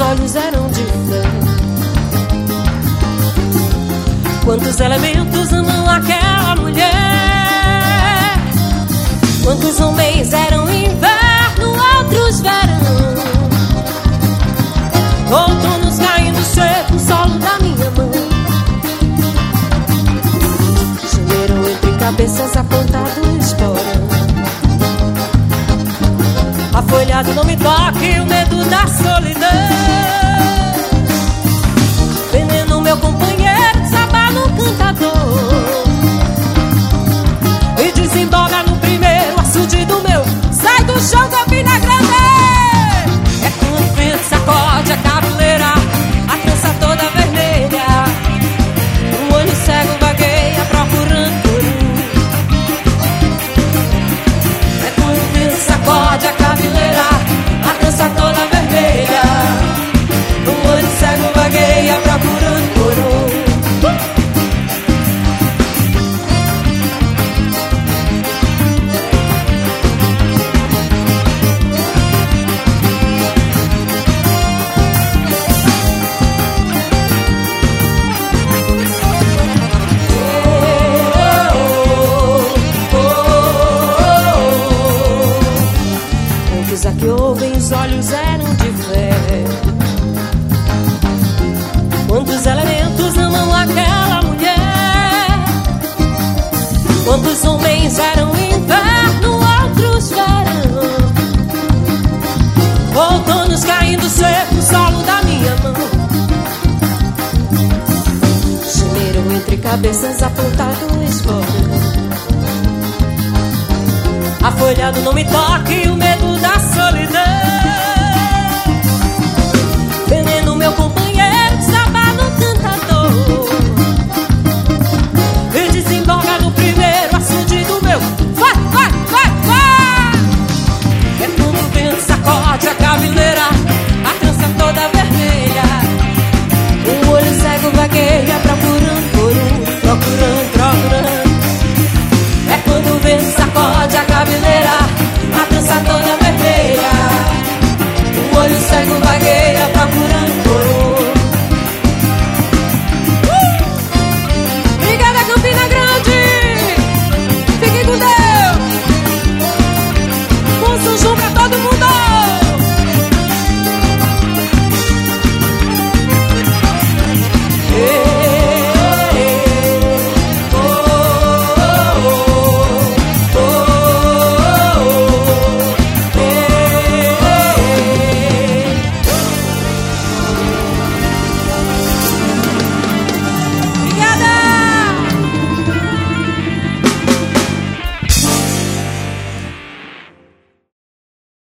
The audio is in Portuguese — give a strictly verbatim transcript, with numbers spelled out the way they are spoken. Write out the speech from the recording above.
seus olhos eram de fel. Quantos elementos amam aquela mulher? Quantos homens eram inverno, outros verão, outonos caindo seco, solo da minha mão. Janeiro entre cabeças apontadas fora. Afolhado, não me toque, o medo da solidão. Veneno, meu companheiro, desaba no cantador e desemboga no primeiro açude do meu. Sai do chão da Vina Grande. É com pensa, acorde, a cabeleira, a trança toda vermelha. Um olho cego vagueia procurando por um. É com pensa, acorde, a cabeleira, a trança toda vermelha. Um olho cego vagueia procurando por um. Que ouvem, os olhos eram de fé. Quantos elementos amam aquela mulher? Quantos homens eram inverno, outros verão, outonos caindo seco, solo da minha mão. Janeiro entre cabeças apontadas fora. Afolhado, não me toque, o